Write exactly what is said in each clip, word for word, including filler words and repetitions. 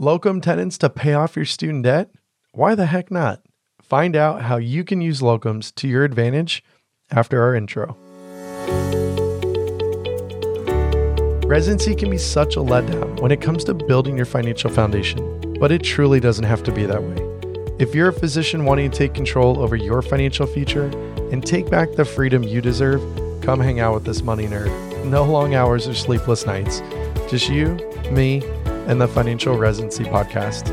Locum tenants to pay off your student debt? Why the heck not? Find out how you can use locums to your advantage after our intro. Residency can be such a letdown when it comes to building your financial foundation, but it truly doesn't have to be that way. If you're a physician wanting to take control over your financial future and take back the freedom you deserve, come hang out with this money nerd. No long hours or sleepless nights. Just you, me, and the Financial Residency Podcast.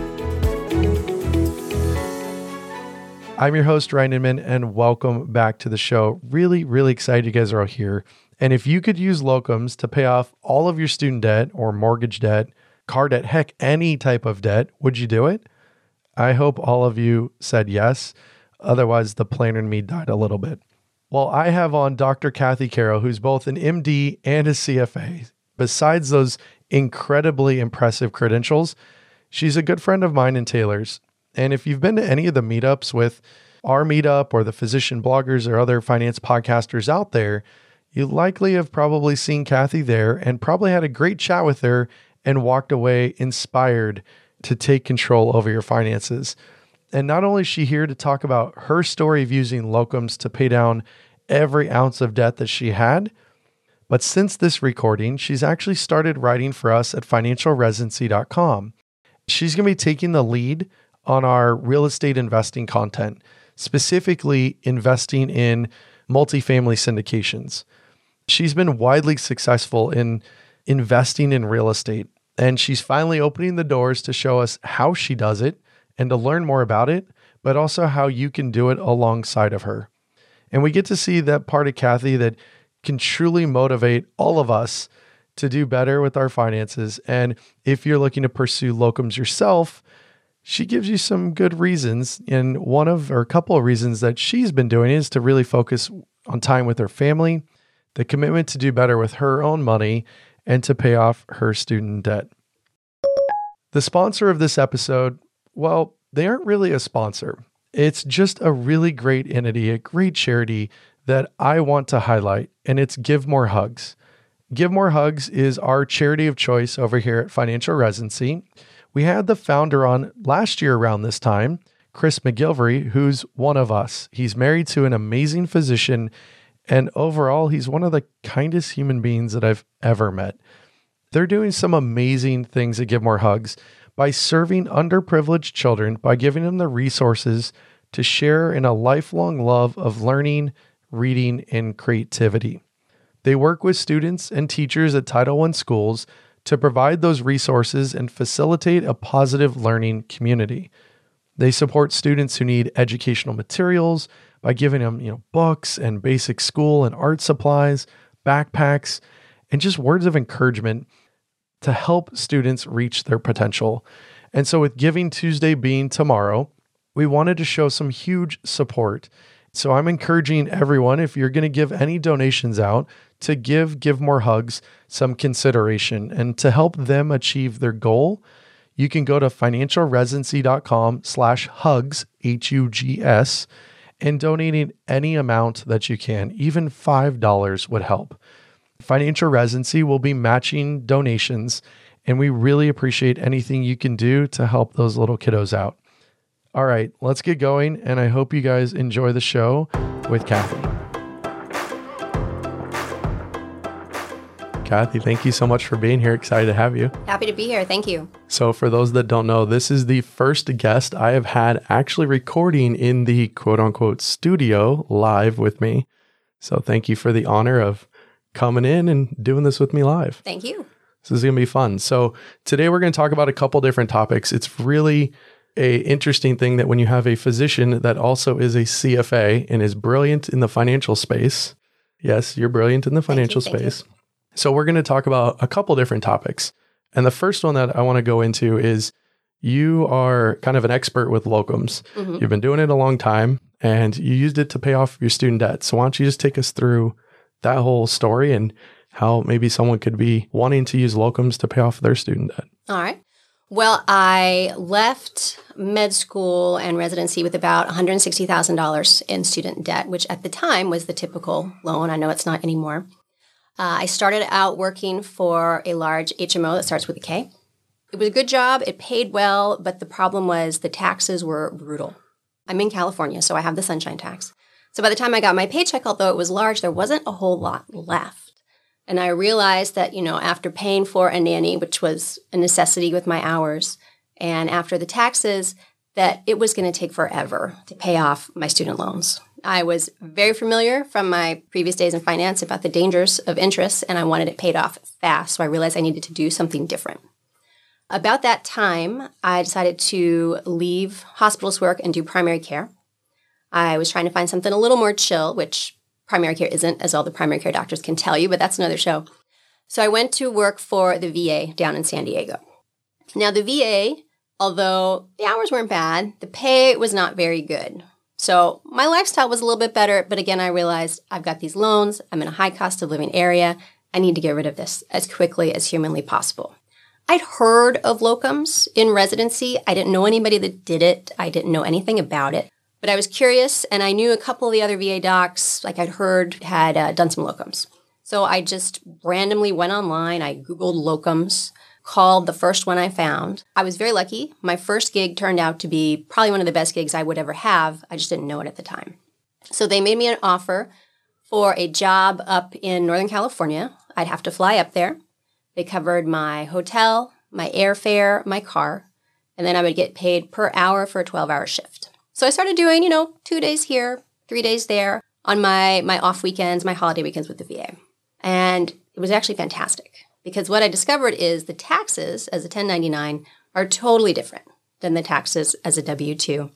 I'm your host, Ryan Inman, and welcome back to the show. Really, really excited you guys are all here. And if you could use locums to pay off all of your student debt or mortgage debt, car debt, heck, any type of debt, would you do it? I hope all of you said yes. Otherwise, the planner in me died a little bit. Well, I have on Doctor Kathy Carroll, who's both an M D and a C F A. Besides those incredibly impressive credentials, she's a good friend of mine and Taylor's. And if you've been to any of the meetups with our meetup or the physician bloggers or other finance podcasters out there, you likely have probably seen Kathy there and probably had a great chat with her and walked away inspired to take control over your finances. And not only is she here to talk about her story of using locums to pay down every ounce of debt that she had, but since this recording, she's actually started writing for us at financial residency dot com. She's going to be taking the lead on our real estate investing content, specifically investing in multifamily syndications. She's been widely successful in investing in real estate, and she's finally opening the doors to show us how she does it and to learn more about it, but also how you can do it alongside of her. And we get to see that part of Kathy that can truly motivate all of us to do better with our finances. And if you're looking to pursue locums yourself, she gives you some good reasons. And one of, or a couple of reasons that she's been doing is to really focus on time with her family, the commitment to do better with her own money, and to pay off her student debt. The sponsor of this episode, well, they aren't really a sponsor. It's just a really great entity, a great charity that I want to highlight, and it's Give More Hugs. Give More Hugs is our charity of choice over here at Financial Residency. We had the founder on last year around this time, Chris McGilvery, who's one of us. He's married to an amazing physician, and overall, he's one of the kindest human beings that I've ever met. They're doing some amazing things at Give More Hugs by serving underprivileged children, by giving them the resources to share in a lifelong love of learning, reading, and creativity. They work with students and teachers at Title one schools to provide those resources and facilitate a positive learning community. They support students who need educational materials by giving them, you know, books and basic school and art supplies, backpacks, and just words of encouragement to help students reach their potential. And so with Giving Tuesday being tomorrow, we wanted to show some huge support. So I'm encouraging everyone, if you're going to give any donations out, to give Give More Hugs some consideration and to help them achieve their goal. You can go to financial residency dot com slash hugs, H U G S, and donating any amount that you can. Even five dollars would help. Financial Residency will be matching donations, and we really appreciate anything you can do to help those little kiddos out. All right, let's get going, and I hope you guys enjoy the show with Kathy. Kathy, thank you so much for being here. Excited to have you. Happy to be here. Thank you. So for those that don't know, this is the first guest I have had actually recording in the quote-unquote studio live with me. So thank you for the honor of coming in and doing this with me live. Thank you. This is going to be fun. So today we're going to talk about a couple different topics. It's really a interesting thing that when you have a physician that also is a C F A and is brilliant in the financial space. Yes, you're brilliant in the financial thank you, space. So we're going to talk about a couple different topics. And the first one that I want to go into is you are kind of an expert with locums. Mm-hmm. You've been doing it a long time and you used it to pay off your student debt. So why don't you just take us through that whole story and how maybe someone could be wanting to use locums to pay off their student debt. All right. Well, I left med school and residency with about one hundred sixty thousand dollars in student debt, which at the time was the typical loan. I know it's not anymore. Uh, I started out working for a large H M O that starts with a K. It was a good job. It paid well. But the problem was the taxes were brutal. I'm in California, so I have the sunshine tax. So by the time I got my paycheck, although it was large, there wasn't a whole lot left. And I realized that, you know, after paying for a nanny, which was a necessity with my hours, and after the taxes, that it was going to take forever to pay off my student loans. I was very familiar from my previous days in finance about the dangers of interest, and I wanted it paid off fast. So I realized I needed to do something different. About that time, I decided to leave hospitalist work and do primary care. I was trying to find something a little more chill, which primary care isn't, as all the primary care doctors can tell you, but that's another show. So I went to work for the V A down in San Diego. Now, the V A, although the hours weren't bad, the pay was not very good. So my lifestyle was a little bit better, but again, I realized I've got these loans, I'm in a high cost of living area, I need to get rid of this as quickly as humanly possible. I'd heard of locums in residency. I didn't know anybody that did it. I didn't know anything about it, but I was curious, and I knew a couple of the other V A docs, like I'd heard, had uh, done some locums. So I just randomly went online, I Googled locums, called the first one I found. I was very lucky. My first gig turned out to be probably one of the best gigs I would ever have. I just didn't know it at the time. So they made me an offer for a job up in Northern California. I'd have to fly up there. They covered my hotel, my airfare, my car, and then I would get paid per hour for a twelve-hour shift. So I started doing, you know, two days here, three days there on my, my off weekends, my holiday weekends with the V A. And it was actually fantastic. Because what I discovered is the taxes as a ten ninety-nine are totally different than the taxes as a W two.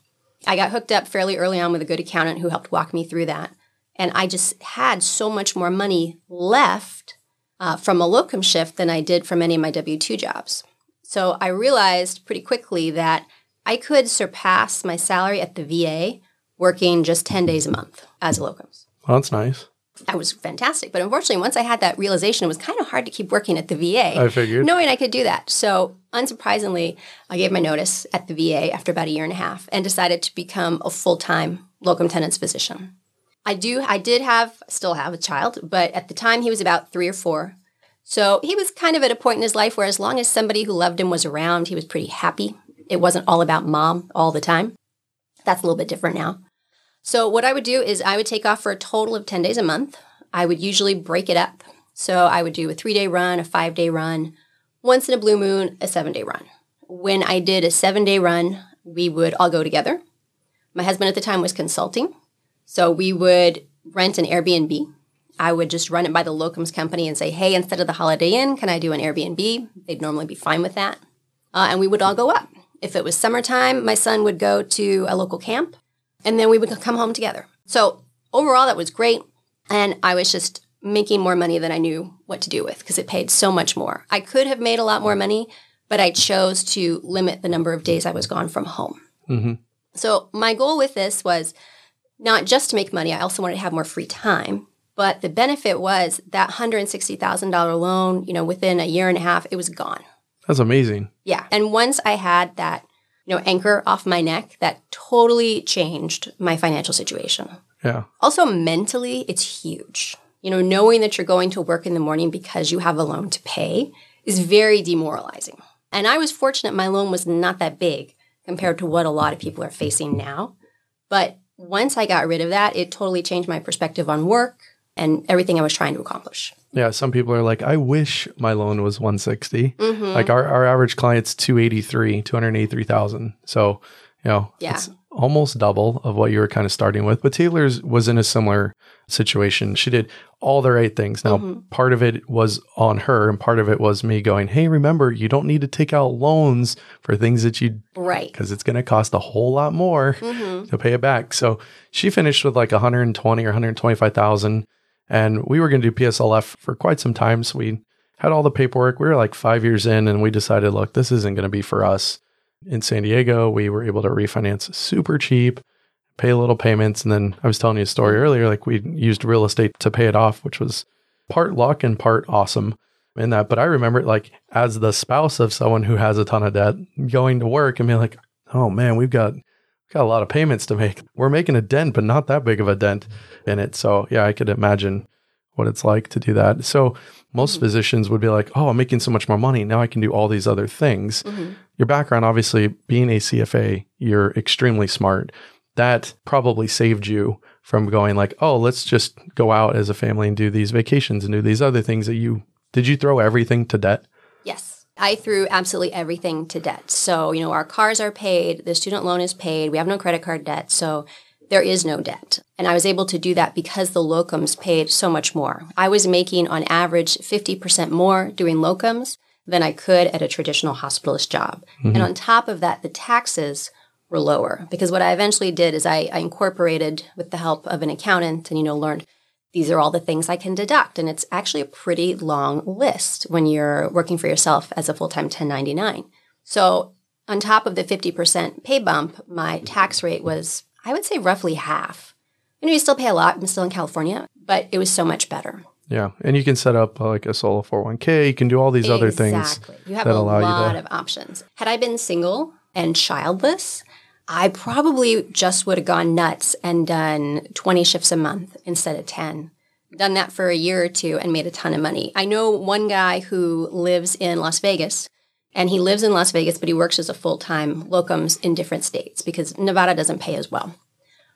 I got hooked up fairly early on with a good accountant who helped walk me through that. And I just had so much more money left uh, from a locum shift than I did from any of my W two jobs. So I realized pretty quickly that I could surpass my salary at the V A working just ten days a month as a locum. Well, that's nice. That was fantastic. But unfortunately, once I had that realization, it was kind of hard to keep working at the V A. I figured. Knowing I could do that. So unsurprisingly, I gave my notice at the V A after about a year and a half and decided to become a full-time locum tenens physician. I do. I did have, still have a child, but at the time he was about three or four. So he was kind of at a point in his life where as long as somebody who loved him was around, he was pretty happy. It wasn't all about mom all the time. That's a little bit different now. So what I would do is I would take off for a total of ten days a month. I would usually break it up. So I would do a three-day run, a five-day run, once in a blue moon, a seven-day run. When I did a seven-day run, we would all go together. My husband at the time was consulting. So we would rent an Airbnb. I would just run it by the locums company and say, hey, instead of the Holiday Inn, can I do an Airbnb? They'd normally be fine with that. Uh, and we would all go up. If it was summertime, my son would go to a local camp. And then we would come home together. So overall, that was great. And I was just making more money than I knew what to do with because it paid so much more. I could have made a lot more money, but I chose to limit the number of days I was gone from home. Mm-hmm. So my goal with this was not just to make money. I also wanted to have more free time. But the benefit was that one hundred sixty thousand dollars loan, you know, within a year and a half, it was gone. That's amazing. Yeah. And once I had that, you know, anchor off my neck, that totally changed my financial situation. Yeah. Also, mentally, it's huge. You know, knowing that you're going to work in the morning because you have a loan to pay is very demoralizing. And I was fortunate my loan was not that big compared to what a lot of people are facing now. But once I got rid of that, it totally changed my perspective on work and everything I was trying to accomplish. Yeah, some people are like, I wish my loan was one hundred sixty. Mm-hmm. Like our, our average client's two hundred eighty-three, two hundred eighty-three thousand. So, you know, yeah. It's almost double of what you were kind of starting with. But Taylor's was in a similar situation. She did all the right things. Now, mm-hmm. Part of it was on her and part of it was me going, hey, remember, you don't need to take out loans for things that you... Right. Because it's going to cost a whole lot more mm-hmm. to pay it back. So she finished with like one hundred twenty thousand dollars or one hundred twenty-five thousand dollars. And we were going to do P S L F for quite some time. So we had all the paperwork. We were like five years in and we decided, look, this isn't going to be for us. In San Diego, we were able to refinance super cheap, pay little payments. And then I was telling you a story earlier, like we used real estate to pay it off, which was part luck and part awesome in that. But I remember it like as the spouse of someone who has a ton of debt going to work and being like, oh man, we've got... Got a lot of payments to make. We're making a dent, but not that big of a dent in it. So yeah, I could imagine what it's like to do that. So most mm-hmm. physicians would be like, oh, I'm making so much more money. Now I can do all these other things. Mm-hmm. Your background, obviously being a C F A, you're extremely smart. That probably saved you from going like, oh, let's just go out as a family and do these vacations and do these other things that you, did you throw everything to debt? Yes. I threw absolutely everything to debt. So, you know, our cars are paid, the student loan is paid, we have no credit card debt, so there is no debt. And I was able to do that because the locums paid so much more. I was making on average fifty percent more doing locums than I could at a traditional hospitalist job. Mm-hmm. And on top of that, the taxes were lower because what I eventually did is I, I incorporated with the help of an accountant and, you know, learned these are all the things I can deduct. And it's actually a pretty long list when you're working for yourself as a full-time ten ninety-nine. So on top of the fifty percent pay bump, my tax rate was, I would say, roughly half. You know, you still pay a lot. I'm still in California, but it was so much better. Yeah. And you can set up like a solo four oh one k. You can do all these exactly. other things you have that allow you a lot of options. Had I been single and childless, I probably just would have gone nuts and done twenty shifts a month instead of ten. Done that for a year or two and made a ton of money. I know one guy who lives in Las Vegas, and he lives in Las Vegas, but he works as a full-time locums in different states because Nevada doesn't pay as well.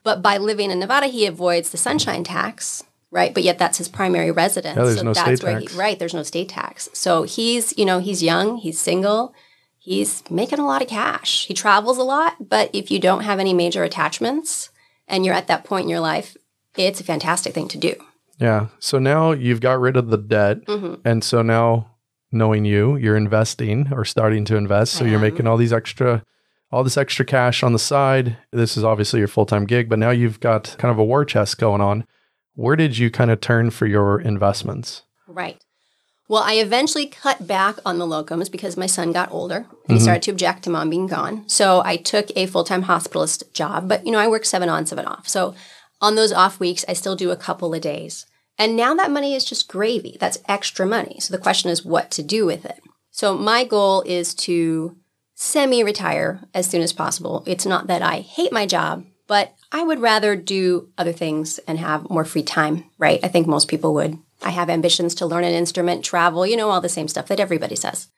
But by living in Nevada, he avoids the sunshine tax, right? But yet that's his primary residence. Yeah, there's so no that's state where tax. He, right, there's no state tax. So he's, you know, he's young, he's single. He's making a lot of cash. He travels a lot, but if you don't have any major attachments and you're at that point in your life, it's a fantastic thing to do. Yeah. So now you've got rid of the debt. Mm-hmm. And so now knowing you, you're investing or starting to invest. So I you're am. making all these extra, all this extra cash on the side. This is obviously your full-time gig, but now you've got kind of a war chest going on. Where did you kind of turn for your investments? Right. Well, I eventually cut back on the locums because my son got older and mm-hmm. he started to object to mom being gone. So I took a full-time hospitalist job, but, you know, I work seven on, seven off. So on those off weeks, I still do a couple of days. And now that money is just gravy. That's extra money. So the question is what to do with it. So my goal is to semi-retire as soon as possible. It's not that I hate my job, but I would rather do other things and have more free time, right? I think most people would. I have ambitions to learn an instrument, travel, you know, all the same stuff that everybody says.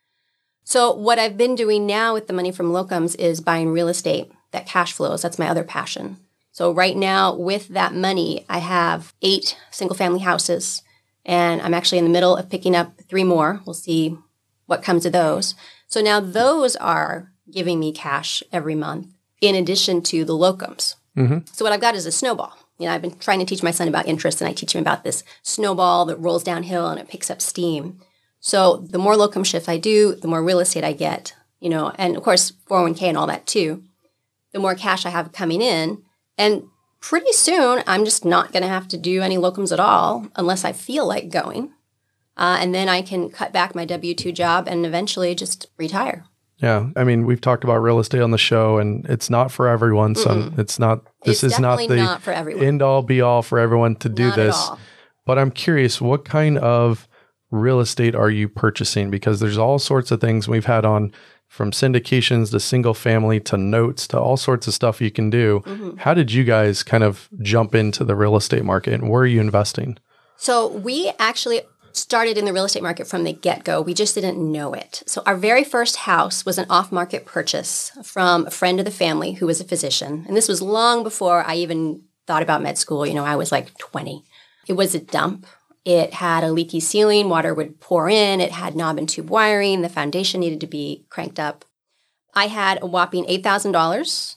So what I've been doing now with the money from locums is buying real estate, that cash flows. That's my other passion. So right now with that money, I have eight single family houses, and I'm actually in the middle of picking up three more. We'll see what comes of those. So now those are giving me cash every month in addition to the locums. Mm-hmm. So what I've got is a snowball. You know, I've been trying to teach my son about interest, and I teach him about this snowball that rolls downhill and it picks up steam. So the more locum shifts I do, the more real estate I get, you know, and of course, four oh one k and all that too, the more cash I have coming in. And pretty soon, I'm just not going to have to do any locums at all unless I feel like going. Uh, and then I can cut back my W two job and eventually just retire. Yeah. I mean, we've talked about real estate on the show, and it's not for everyone. So Mm-mm. it's not, this it's is not the not end all be all for everyone to do not this. But I'm curious, what kind of real estate are you purchasing? Because there's all sorts of things we've had on, from syndications to single family to notes to all sorts of stuff you can do. Mm-hmm. How did you guys kind of jump into the real estate market, and where are you investing? So we actually started in the real estate market from the get-go. We just didn't know it. So our very first house was an off-market purchase from a friend of the family who was a physician. And this was long before I even thought about med school. You know, I was like twenty. It was a dump. It had a leaky ceiling. Water would pour in. It had knob and tube wiring. The foundation needed to be cranked up. I had a whopping eight thousand dollars,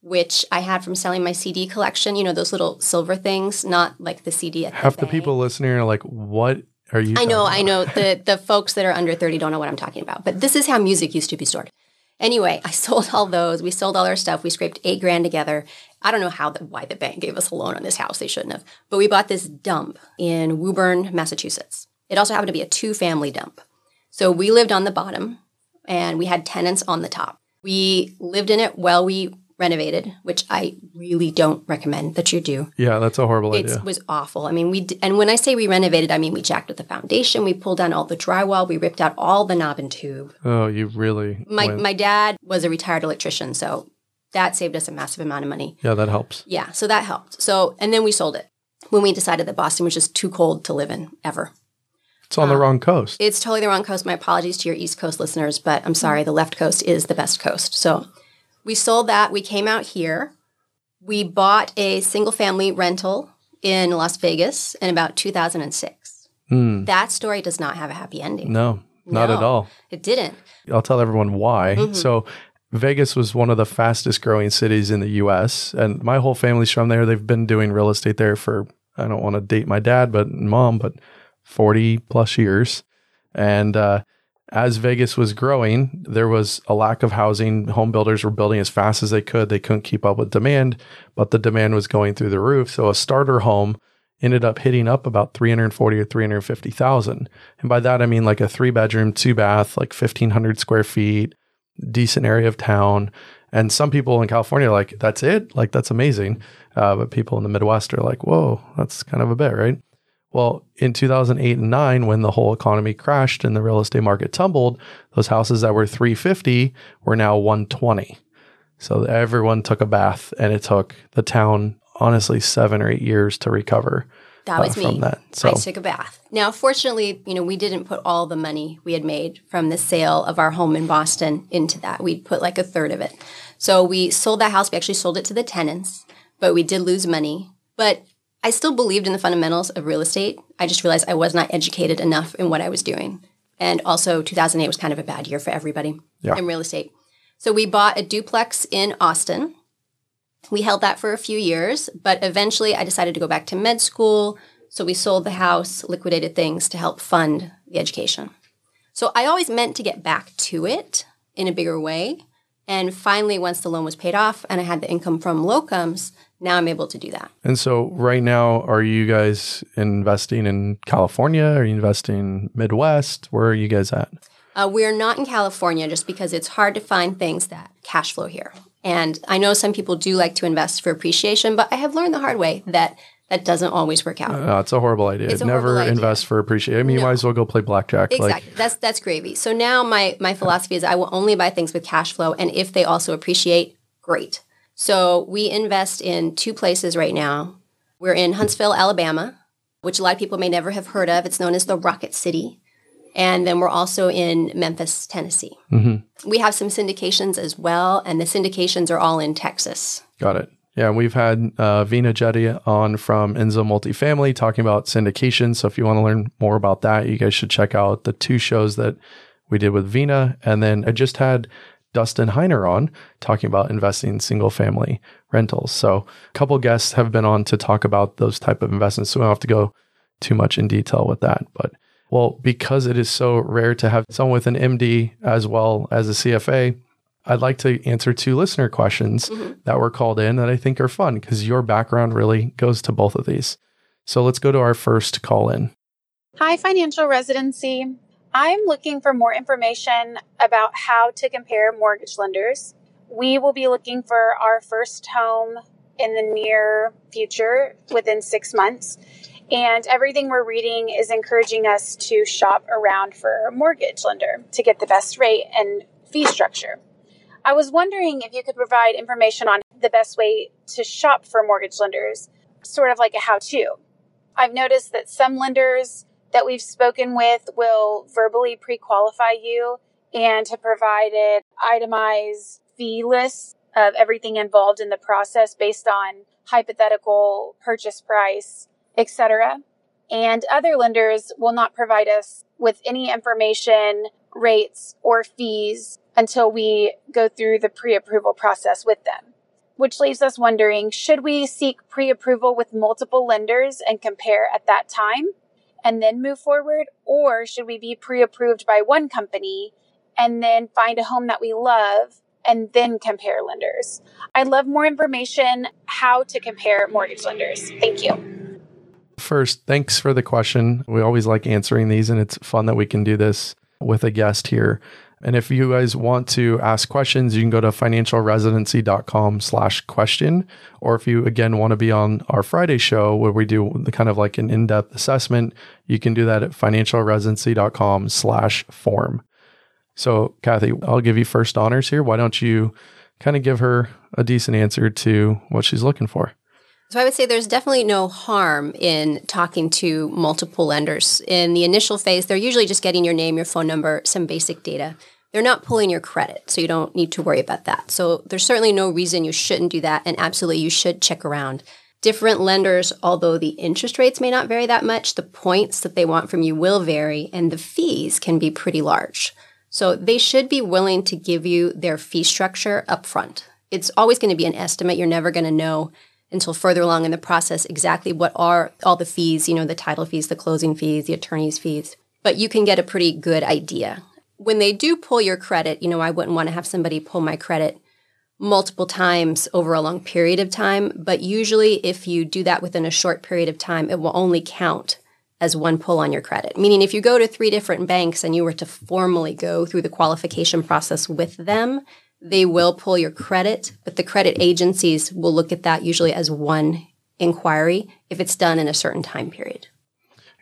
which I had from selling my C D collection. You know, those little silver things, not like the C D at the Half the, the people listening are like, what? Are you I know, about? I know. The the folks that are under thirty don't know what I'm talking about. But this is how music used to be stored. Anyway, I sold all those. We sold all our stuff. We scraped eight grand together. I don't know how the, why the bank gave us a loan on this house. They shouldn't have. But we bought this dump in Woburn, Massachusetts. It also happened to be a two-family dump. So we lived on the bottom, and we had tenants on the top. We lived in it while we renovated, which I really don't recommend that you do. Yeah, that's a horrible idea. It was awful. I mean, we d- and when I say we renovated, I mean we jacked up the foundation, we pulled down all the drywall, we ripped out all the knob and tube. Oh, you really? My went. my dad was a retired electrician, so that saved us a massive amount of money. Yeah, that helps. Yeah, so that helped. So and then we sold it. when we decided that Boston was just too cold to live in ever. It's on um, the wrong coast. It's totally the wrong coast. My apologies to your East Coast listeners, but I'm sorry, the left coast is the best coast. So we sold that. We came out here. We bought a single-family rental in Las Vegas in about two thousand six. Mm. That story does not have a happy ending. No, not no, at all. It didn't. I'll tell everyone why. Mm-hmm. So Vegas was one of the fastest growing cities in the U S, and my whole family's from there. They've been doing real estate there for, I don't want to date my dad but mom, but forty plus years. And uh, as Vegas was growing, there was a lack of housing. Home builders were building as fast as they could. They couldn't keep up with demand, but the demand was going through the roof. So a starter home ended up hitting up about three hundred forty or three hundred fifty thousand. And by that, I mean like a three bedroom, two bath, like fifteen hundred square feet, decent area of town. And some people in California are like, that's it? Like, that's amazing. Uh, but people in the Midwest are like, whoa, that's kind of a bit, right? Well, in two thousand eight and nine, when the whole economy crashed and the real estate market tumbled, those houses that were three fifty were now one twenty. So everyone took a bath, and it took the town, honestly, seven or eight years to recover. That was uh, me. From that. So I took a bath. Now, fortunately, you know, we didn't put all the money we had made from the sale of our home in Boston into that. We'd put like a third of it. So we sold that house. We actually sold it to the tenants, but we did lose money. But I still believed in the fundamentals of real estate. I just realized I was not educated enough in what I was doing. And also two thousand eight was kind of a bad year for everybody yeah. in real estate. So we bought a duplex in Austin. We held that for a few years, but eventually I decided to go back to med school. So we sold the house, liquidated things to help fund the education. So I always meant to get back to it in a bigger way. And finally, once the loan was paid off and I had the income from locums, now I'm able to do that. And so right now, are you guys investing in California? Are you investing Midwest? Where are you guys at? Uh, we're not in California just because it's hard to find things that cash flow here. And I know some people do like to invest for appreciation, but I have learned the hard way that that doesn't always work out. No, it's a horrible idea. It's a Never horrible idea. Invest for appreciation. I mean, no. You might as well go play blackjack. Exactly. Like. That's that's gravy. So now my my philosophy is I will only buy things with cash flow. And if they also appreciate, great. So we invest in two places right now. We're in Huntsville, Alabama, which a lot of people may never have heard of. It's known as the Rocket City. And then we're also in Memphis, Tennessee. Mm-hmm. We have some syndications as well, and the syndications are all in Texas. Got it. Yeah, we've had uh, Vina Jetty on from Enzo Multifamily talking about syndication. So if you want to learn more about that, you guys should check out the two shows that we did with Vina. And then I just had Dustin Heiner on talking about investing in single family rentals. So a couple guests have been on to talk about those type of investments. So we don't have to go too much in detail with that. But well, because it is so rare to have someone with an M D as well as a C F A, I'd like to answer two listener questions mm-hmm. that were called in that I think are fun because your background really goes to both of these. So let's go to our first call in. Hi, Financial Residency. I'm looking for more information about how to compare mortgage lenders. We will be looking for our first home in the near future within six months. And everything we're reading is encouraging us to shop around for a mortgage lender to get the best rate and fee structure. I was wondering if you could provide information on the best way to shop for mortgage lenders, sort of like a how-to. I've noticed that some lenders that we've spoken with will verbally pre-qualify you and have provided itemized fee lists of everything involved in the process based on hypothetical purchase price, et cetera. And other lenders will not provide us with any information, rates, or fees until we go through the pre-approval process with them, which leaves us wondering, should we seek pre-approval with multiple lenders and compare at that time and then move forward? Or should we be pre-approved by one company and then find a home that we love and then compare lenders? I'd love more information how to compare mortgage lenders. Thank you. First, thanks for the question. We always like answering these, and it's fun that we can do this with a guest here. And if you guys want to ask questions, you can go to financial residency dot com slash question. Or if you, again, want to be on our Friday show where we do the kind of like an in-depth assessment, you can do that at financial residency dot com slash form. So, Kathy, I'll give you first honors here. Why don't you kind of give her a decent answer to what she's looking for? So I would say there's definitely no harm in talking to multiple lenders. In the initial phase, they're usually just getting your name, your phone number, some basic data. They're not pulling your credit, so you don't need to worry about that. So there's certainly no reason you shouldn't do that, and absolutely you should check around. Different lenders, although the interest rates may not vary that much, the points that they want from you will vary, and the fees can be pretty large. So they should be willing to give you their fee structure upfront. It's always going to be an estimate. You're never going to know until further along in the process exactly what are all the fees, you know, the title fees, the closing fees, the attorney's fees. But you can get a pretty good idea. When they do pull your credit, you know, I wouldn't want to have somebody pull my credit multiple times over a long period of time. But usually if you do that within a short period of time, it will only count as one pull on your credit. Meaning if you go to three different banks and you were to formally go through the qualification process with them, they will pull your credit, but the credit agencies will look at that usually as one inquiry if it's done in a certain time period.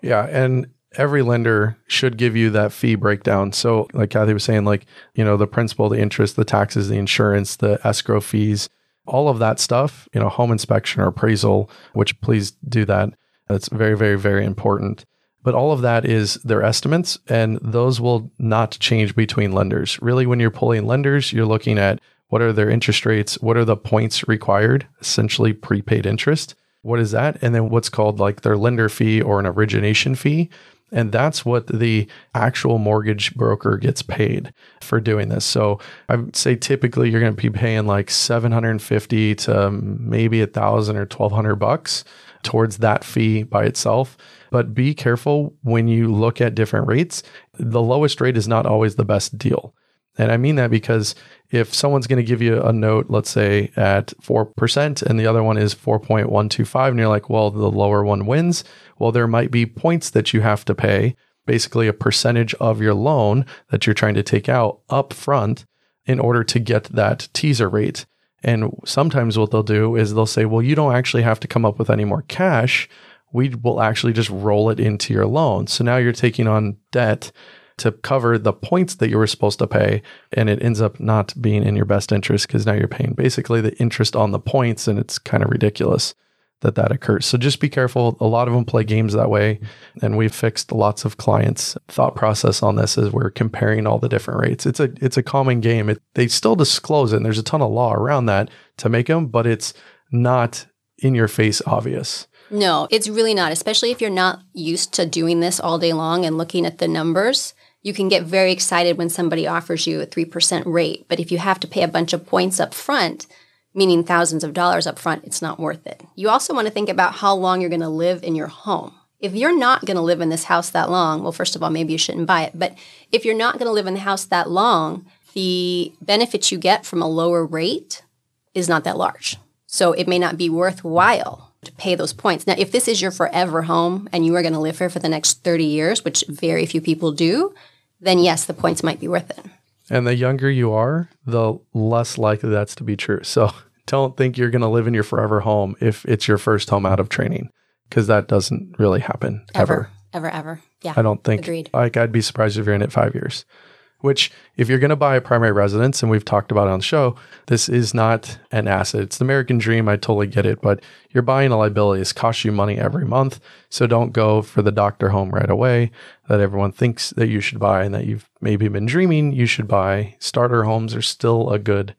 Yeah, and every lender should give you that fee breakdown. So like Kathy was saying, like, you know, the principal, the interest, the taxes, the insurance, the escrow fees, all of that stuff, you know, home inspection or appraisal, which please do that. That's very, very, very important. But all of that is their estimates, and those will not change between lenders. Really, when you're pulling lenders, you're looking at what are their interest rates, what are the points required, essentially prepaid interest, what is that? And then what's called like their lender fee or an origination fee. And that's what the actual mortgage broker gets paid for doing this. So I would say typically you're going to be paying like seven hundred fifty dollars to maybe one thousand dollars or twelve hundred dollars bucks towards that fee by itself. But be careful when you look at different rates. The lowest rate is not always the best deal. And I mean that because if someone's going to give you a note, let's say at four percent and the other one is four point one two five, and you're like, well, the lower one wins. Well, there might be points that you have to pay, basically a percentage of your loan that you're trying to take out up front in order to get that teaser rate. And sometimes what they'll do is they'll say, well, you don't actually have to come up with any more cash. We will actually just roll it into your loan. So now you're taking on debt to cover the points that you were supposed to pay, and it ends up not being in your best interest because now you're paying basically the interest on the points, and it's kind of ridiculous that that occurs. So just be careful. A lot of them play games that way, and we've fixed lots of clients' thought process on this as we're comparing all the different rates. It's a it's a common game. It, they still disclose it, and there's a ton of law around that to make them, but it's not in your face obvious. No, it's really not, especially if you're not used to doing this all day long and looking at the numbers. You can get very excited when somebody offers you a three percent rate. But if you have to pay a bunch of points up front, meaning thousands of dollars up front, it's not worth it. You also want to think about how long you're going to live in your home. If you're not going to live in this house that long, well, first of all, maybe you shouldn't buy it. But if you're not going to live in the house that long, the benefits you get from a lower rate is not that large. So it may not be worthwhile to pay those points. Now, if this is your forever home and you are going to live here for the next thirty years, which very few people do, then yes, the points might be worth it. And the younger you are, the less likely that's to be true. So don't think you're going to live in your forever home if it's your first home out of training, because that doesn't really happen ever. Ever, ever. ever. Yeah. I don't think, agreed. Like, I'd be surprised if you're in it five years, which if you're going to buy a primary residence, and we've talked about it on the show, this is not an asset. It's the American dream. I totally get it, but you're buying a liability. It costs you money every month. So don't go for the doctor home right away that everyone thinks that you should buy and that you've maybe been dreaming you should buy. Starter homes are still a good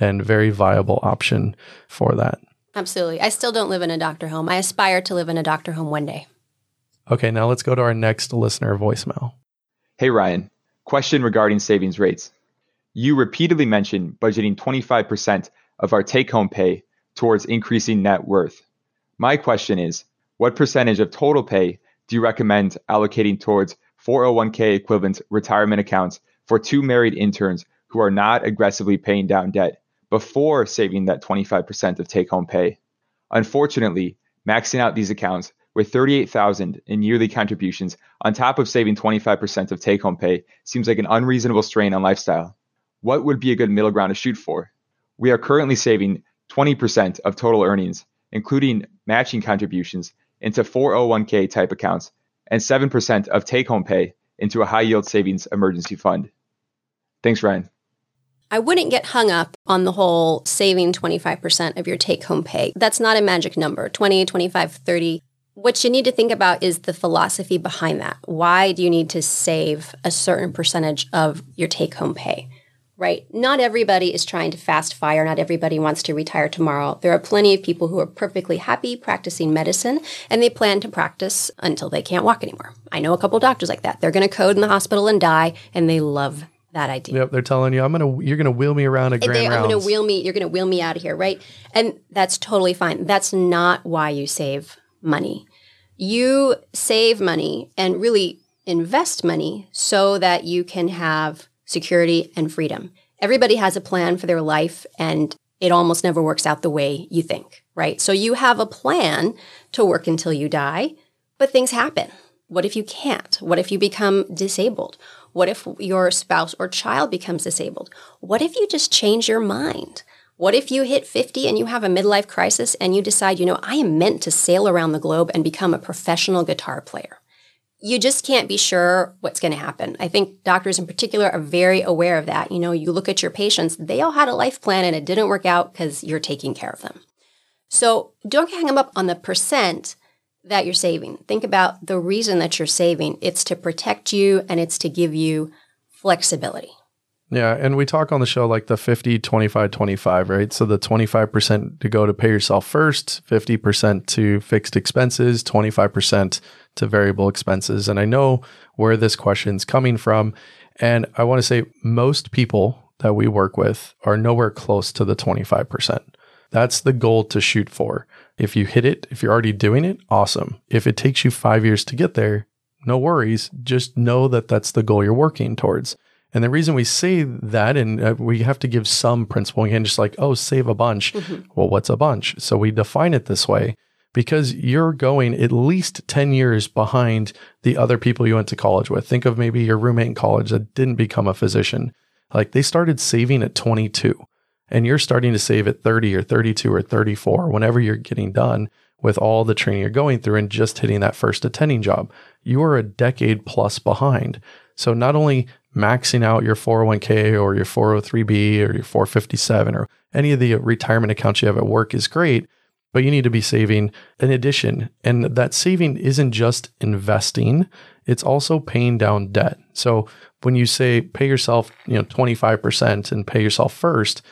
and very viable option for that. Absolutely. I still don't live in a doctor home. I aspire to live in a doctor home one day. Okay, now let's go to our next listener voicemail. Hey, Ryan. Question regarding savings rates. You repeatedly mentioned budgeting twenty-five percent of our take-home pay towards increasing net worth. My question is, what percentage of total pay do you recommend allocating towards four oh one k equivalent retirement accounts for two married interns who are not aggressively paying down debt before saving that twenty-five percent of take-home pay? Unfortunately, maxing out these accounts with thirty-eight thousand dollars in yearly contributions on top of saving twenty-five percent of take-home pay seems like an unreasonable strain on lifestyle. What would be a good middle ground to shoot for? We are currently saving twenty percent of total earnings, including matching contributions, into four oh one k type accounts and seven percent of take-home pay into a high-yield savings emergency fund. Thanks, Ryan. I wouldn't get hung up on the whole saving twenty-five percent of your take-home pay. That's not a magic number, twenty, twenty-five, thirty. What you need to think about is the philosophy behind that. Why do you need to save a certain percentage of your take-home pay, right? Not everybody is trying to fast fire. Not everybody wants to retire tomorrow. There are plenty of people who are perfectly happy practicing medicine, and they plan to practice until they can't walk anymore. I know a couple of doctors like that. They're going to code in the hospital and die, and they love that idea. Yep, they're telling you, I'm gonna, you're gonna wheel me around a grand rounds. I'm gonna wheel me, you're gonna wheel me out of here, right? And that's totally fine. That's not why you save money. You save money and really invest money so that you can have security and freedom. Everybody has a plan for their life, and it almost never works out the way you think, right? So you have a plan to work until you die, but things happen. What if you can't? What if you become disabled? What if your spouse or child becomes disabled? What if you just change your mind? What if you hit fifty and you have a midlife crisis and you decide, you know, I am meant to sail around the globe and become a professional guitar player? You just can't be sure what's going to happen. I think doctors in particular are very aware of that. You know, you look at your patients, they all had a life plan and it didn't work out because you're taking care of them. So don't hang them up on the percent that you're saving. Think about the reason that you're saving. It's to protect you and it's to give you flexibility. Yeah. And we talk on the show like the fifty, twenty-five, twenty-five, right? So the twenty-five percent to go to pay yourself first, fifty percent to fixed expenses, twenty-five percent to variable expenses. And I know where this question's coming from. And I want to say most people that we work with are nowhere close to the twenty-five percent. That's the goal to shoot for. If you hit it, if you're already doing it, awesome. If it takes you five years to get there, no worries. Just know that that's the goal you're working towards. And the reason we say that, and we have to give some principle, we can't just like, oh, save a bunch. Mm-hmm. Well, what's a bunch? So we define it this way because you're going at least ten years behind the other people you went to college with. Think of maybe your roommate in college that didn't become a physician. Like they started saving at twenty-two. And you're starting to save at thirty or thirty-two or thirty-four, whenever you're getting done with all the training you're going through and just hitting that first attending job. You are a decade plus behind. So not only maxing out your four oh one k or your four oh three b or your four fifty-seven or any of the retirement accounts you have at work is great, but you need to be saving in addition. And that saving isn't just investing, it's also paying down debt. So when you say pay yourself, you know, twenty-five percent and pay yourself first,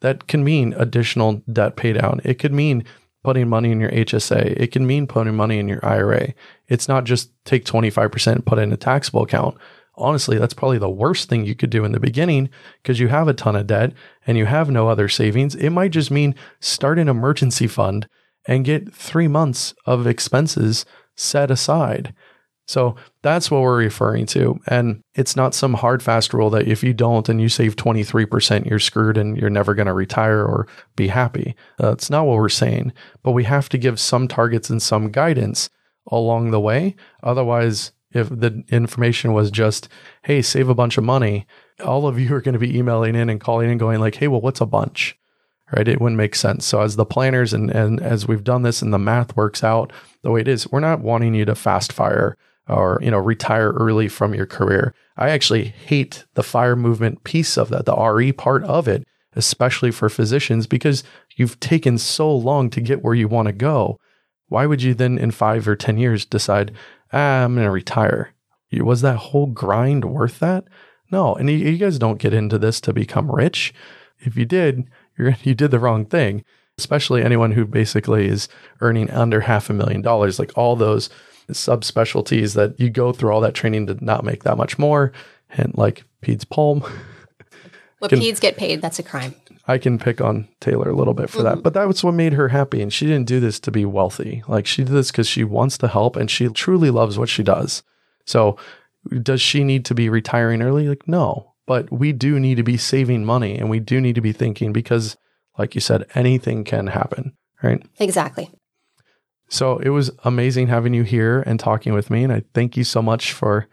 that can mean additional debt pay down. It could mean putting money in your H S A. It can mean putting money in your I R A. It's not just take twenty-five percent and put it in a taxable account. Honestly, that's probably the worst thing you could do in the beginning because you have a ton of debt and you have no other savings. It might just mean start an emergency fund and get three months of expenses set aside. So that's what we're referring to. And it's not some hard, fast rule that if you don't and you save twenty-three percent, you're screwed and you're never going to retire or be happy. That's not what we're saying. But we have to give some targets and some guidance along the way. Otherwise, if the information was just, hey, save a bunch of money, all of you are going to be emailing in and calling in going like, hey, well, what's a bunch? Right? It wouldn't make sense. So as the planners and, and as we've done this and the math works out the way it is, we're not wanting you to fast fire or, you know, retire early from your career. I actually hate the FIRE movement piece of that, the R E part of it, especially for physicians, because you've taken so long to get where you want to go. Why would you then in five or ten years decide, ah, I'm going to retire? Was that whole grind worth that? No. And you, you guys don't get into this to become rich. If you did, you're, you did the wrong thing, especially anyone who basically is earning under half a million dollars, like all those subspecialties that you go through all that training to not make that much more. And like Peds Palm. What can, Peds get paid, that's a crime. I can pick on Taylor a little bit for mm-hmm. that, but that was what made her happy. And she didn't do this to be wealthy. Like she did this because she wants to help and she truly loves what she does. So does she need to be retiring early? Like, no, but we do need to be saving money and we do need to be thinking because like you said, anything can happen, right? Exactly. So it was amazing having you here and talking with me. And I thank you so much for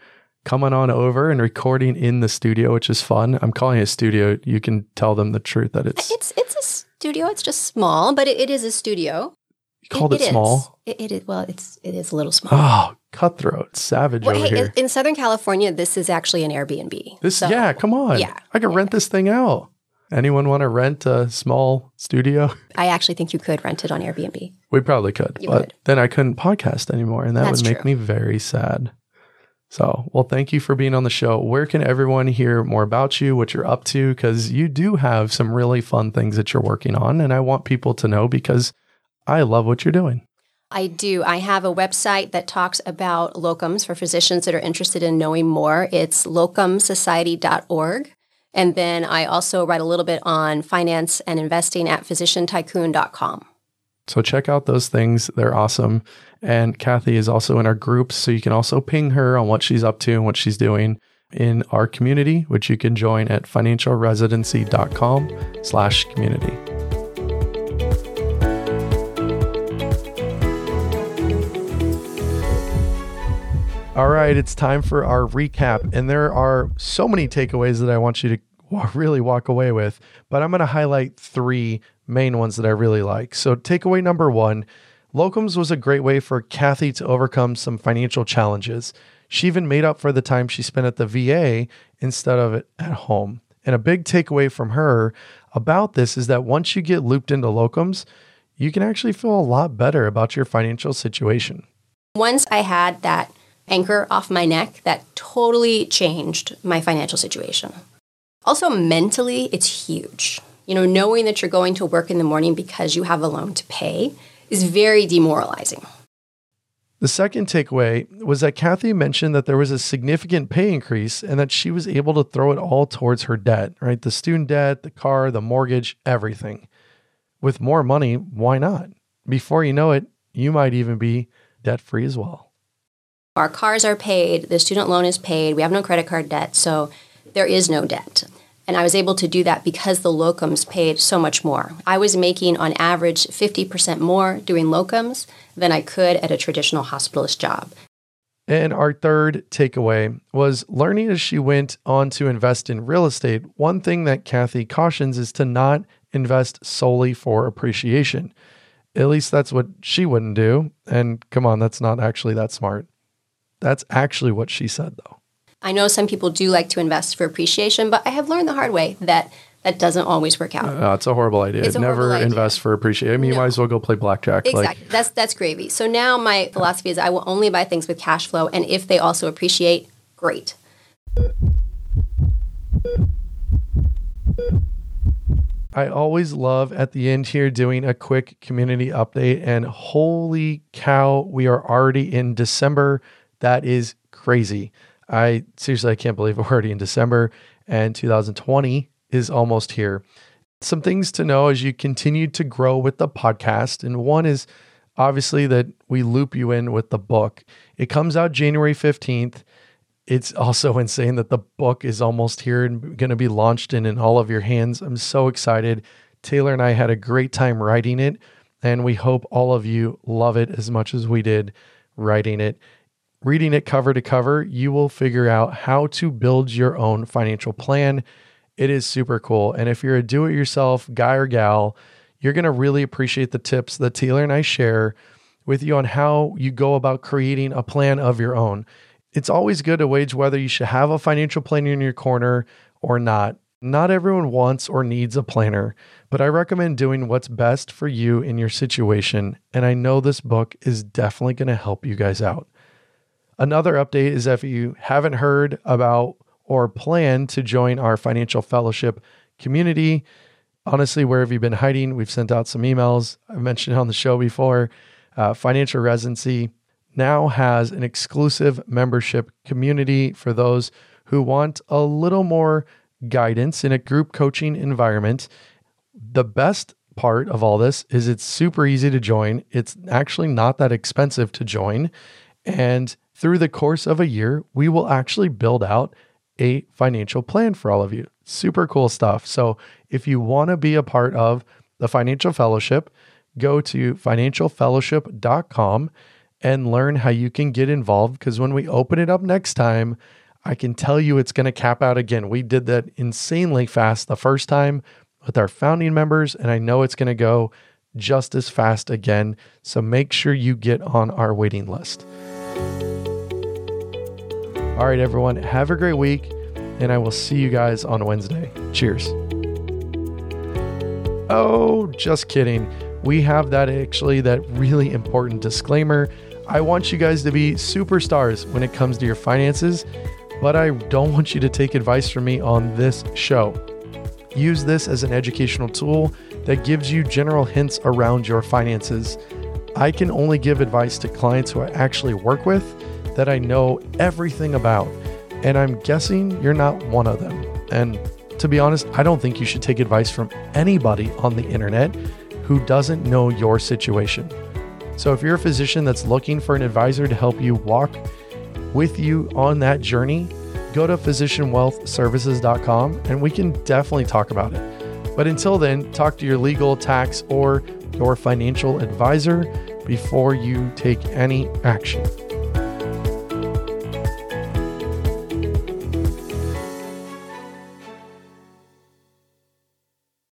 coming on over and recording in the studio, which is fun. I'm calling it a studio. You can tell them the truth that it's... It's it's a studio. It's just small, but it, it is a studio. You called it, it, it small? It, it is. Well, it's, it is a little small. Oh, cutthroat, savage well, over hey, here. In Southern California, this is actually an Airbnb. This, so, yeah, come on. Yeah, I could yeah. rent this thing out. Anyone want to rent a small studio? I actually think you could rent it on Airbnb. We probably could. You but could. Then I couldn't podcast anymore, and that That's would make true. me very sad. So, well, thank you for being on the show. Where can everyone hear more about you, what you're up to? Because you do have some really fun things that you're working on, and I want people to know because I love what you're doing. I do. I have a website that talks about locums for physicians that are interested in knowing more. It's locum society dot org. And then I also write a little bit on finance and investing at physician tycoon dot com. So check out those things. They're awesome. And Kathy is also in our groups, so you can also ping her on what she's up to and what she's doing in our community, which you can join at financial residency dot com slash community. All right, it's time for our recap. And there are so many takeaways that I want you to really walk away with, but I'm going to highlight three main ones that I really like. So takeaway number one, locums was a great way for Kathy to overcome some financial challenges. She even made up for the time she spent at the V A instead of at home. And a big takeaway from her about this is that once you get looped into locums, you can actually feel a lot better about your financial situation. Once I had that anchor off my neck, that totally changed my financial situation. Also, mentally, it's huge. You know, knowing that you're going to work in the morning because you have a loan to pay is very demoralizing. The second takeaway was that Kathy mentioned that there was a significant pay increase and that she was able to throw it all towards her debt, right? The student debt, the car, the mortgage, everything. With more money, why not? Before you know it, you might even be debt-free as well. Our cars are paid, the student loan is paid, we have no credit card debt, so there is no debt. And I was able to do that because the locums paid so much more. I was making, on average, fifty percent more doing locums than I could at a traditional hospitalist job. And our third takeaway was learning as she went on to invest in real estate. One thing that Kathy cautions is to not invest solely for appreciation. At least that's what she wouldn't do. And come on, that's not actually that smart. That's actually what she said, though. I know some people do like to invest for appreciation, but I have learned the hard way that that doesn't always work out. No, it's a horrible idea. It's a Never horrible idea. Invest for appreciation. I mean, no. You might as well go play blackjack. Exactly. Like. That's that's gravy. So now my philosophy is I will only buy things with cash flow, and if they also appreciate, great. I always love at the end here doing a quick community update, and holy cow, we are already in December. That is crazy. I seriously, I can't believe we're already in December and two thousand twenty is almost here. Some things to know as you continue to grow with the podcast. And one is obviously that we loop you in with the book. It comes out January fifteenth. It's also insane that the book is almost here and going to be launched and in all of your hands. I'm so excited. Taylor and I had a great time writing it, and we hope all of you love it as much as we did writing it. Reading it cover to cover, you will figure out how to build your own financial plan. It is super cool. And if you're a do-it-yourself guy or gal, you're going to really appreciate the tips that Taylor and I share with you on how you go about creating a plan of your own. It's always good to wage whether you should have a financial planner in your corner or not. Not everyone wants or needs a planner, but I recommend doing what's best for you in your situation. And I know this book is definitely going to help you guys out. Another update is if you haven't heard about or plan to join our financial fellowship community, honestly, where have you been hiding? We've sent out some emails. I mentioned on the show before, uh, Financial Residency now has an exclusive membership community for those who want a little more guidance in a group coaching environment. The best part of all this is it's super easy to join. It's actually not that expensive to join. And through the course of a year, we will actually build out a financial plan for all of you. Super cool stuff. So if you want to be a part of the Financial Fellowship, go to financial fellowship dot com and learn how you can get involved. Because when we open it up next time, I can tell you it's going to cap out again. We did that insanely fast the first time with our founding members, and I know it's going to go just as fast again. So make sure you get on our waiting list. All right, everyone, have a great week, and I will see you guys on Wednesday. Cheers. Oh, just kidding. We have that actually, that really important disclaimer. I want you guys to be superstars when it comes to your finances, but I don't want you to take advice from me on this show. Use this as an educational tool that gives you general hints around your finances. I can only give advice to clients who I actually work with that I know everything about, and I'm guessing you're not one of them. And to be honest, I don't think you should take advice from anybody on the internet who doesn't know your situation. So if you're a physician that's looking for an advisor to help you walk with you on that journey, go to physician wealth services dot com and we can definitely talk about it. But until then, talk to your legal, tax, or your financial advisor before you take any action.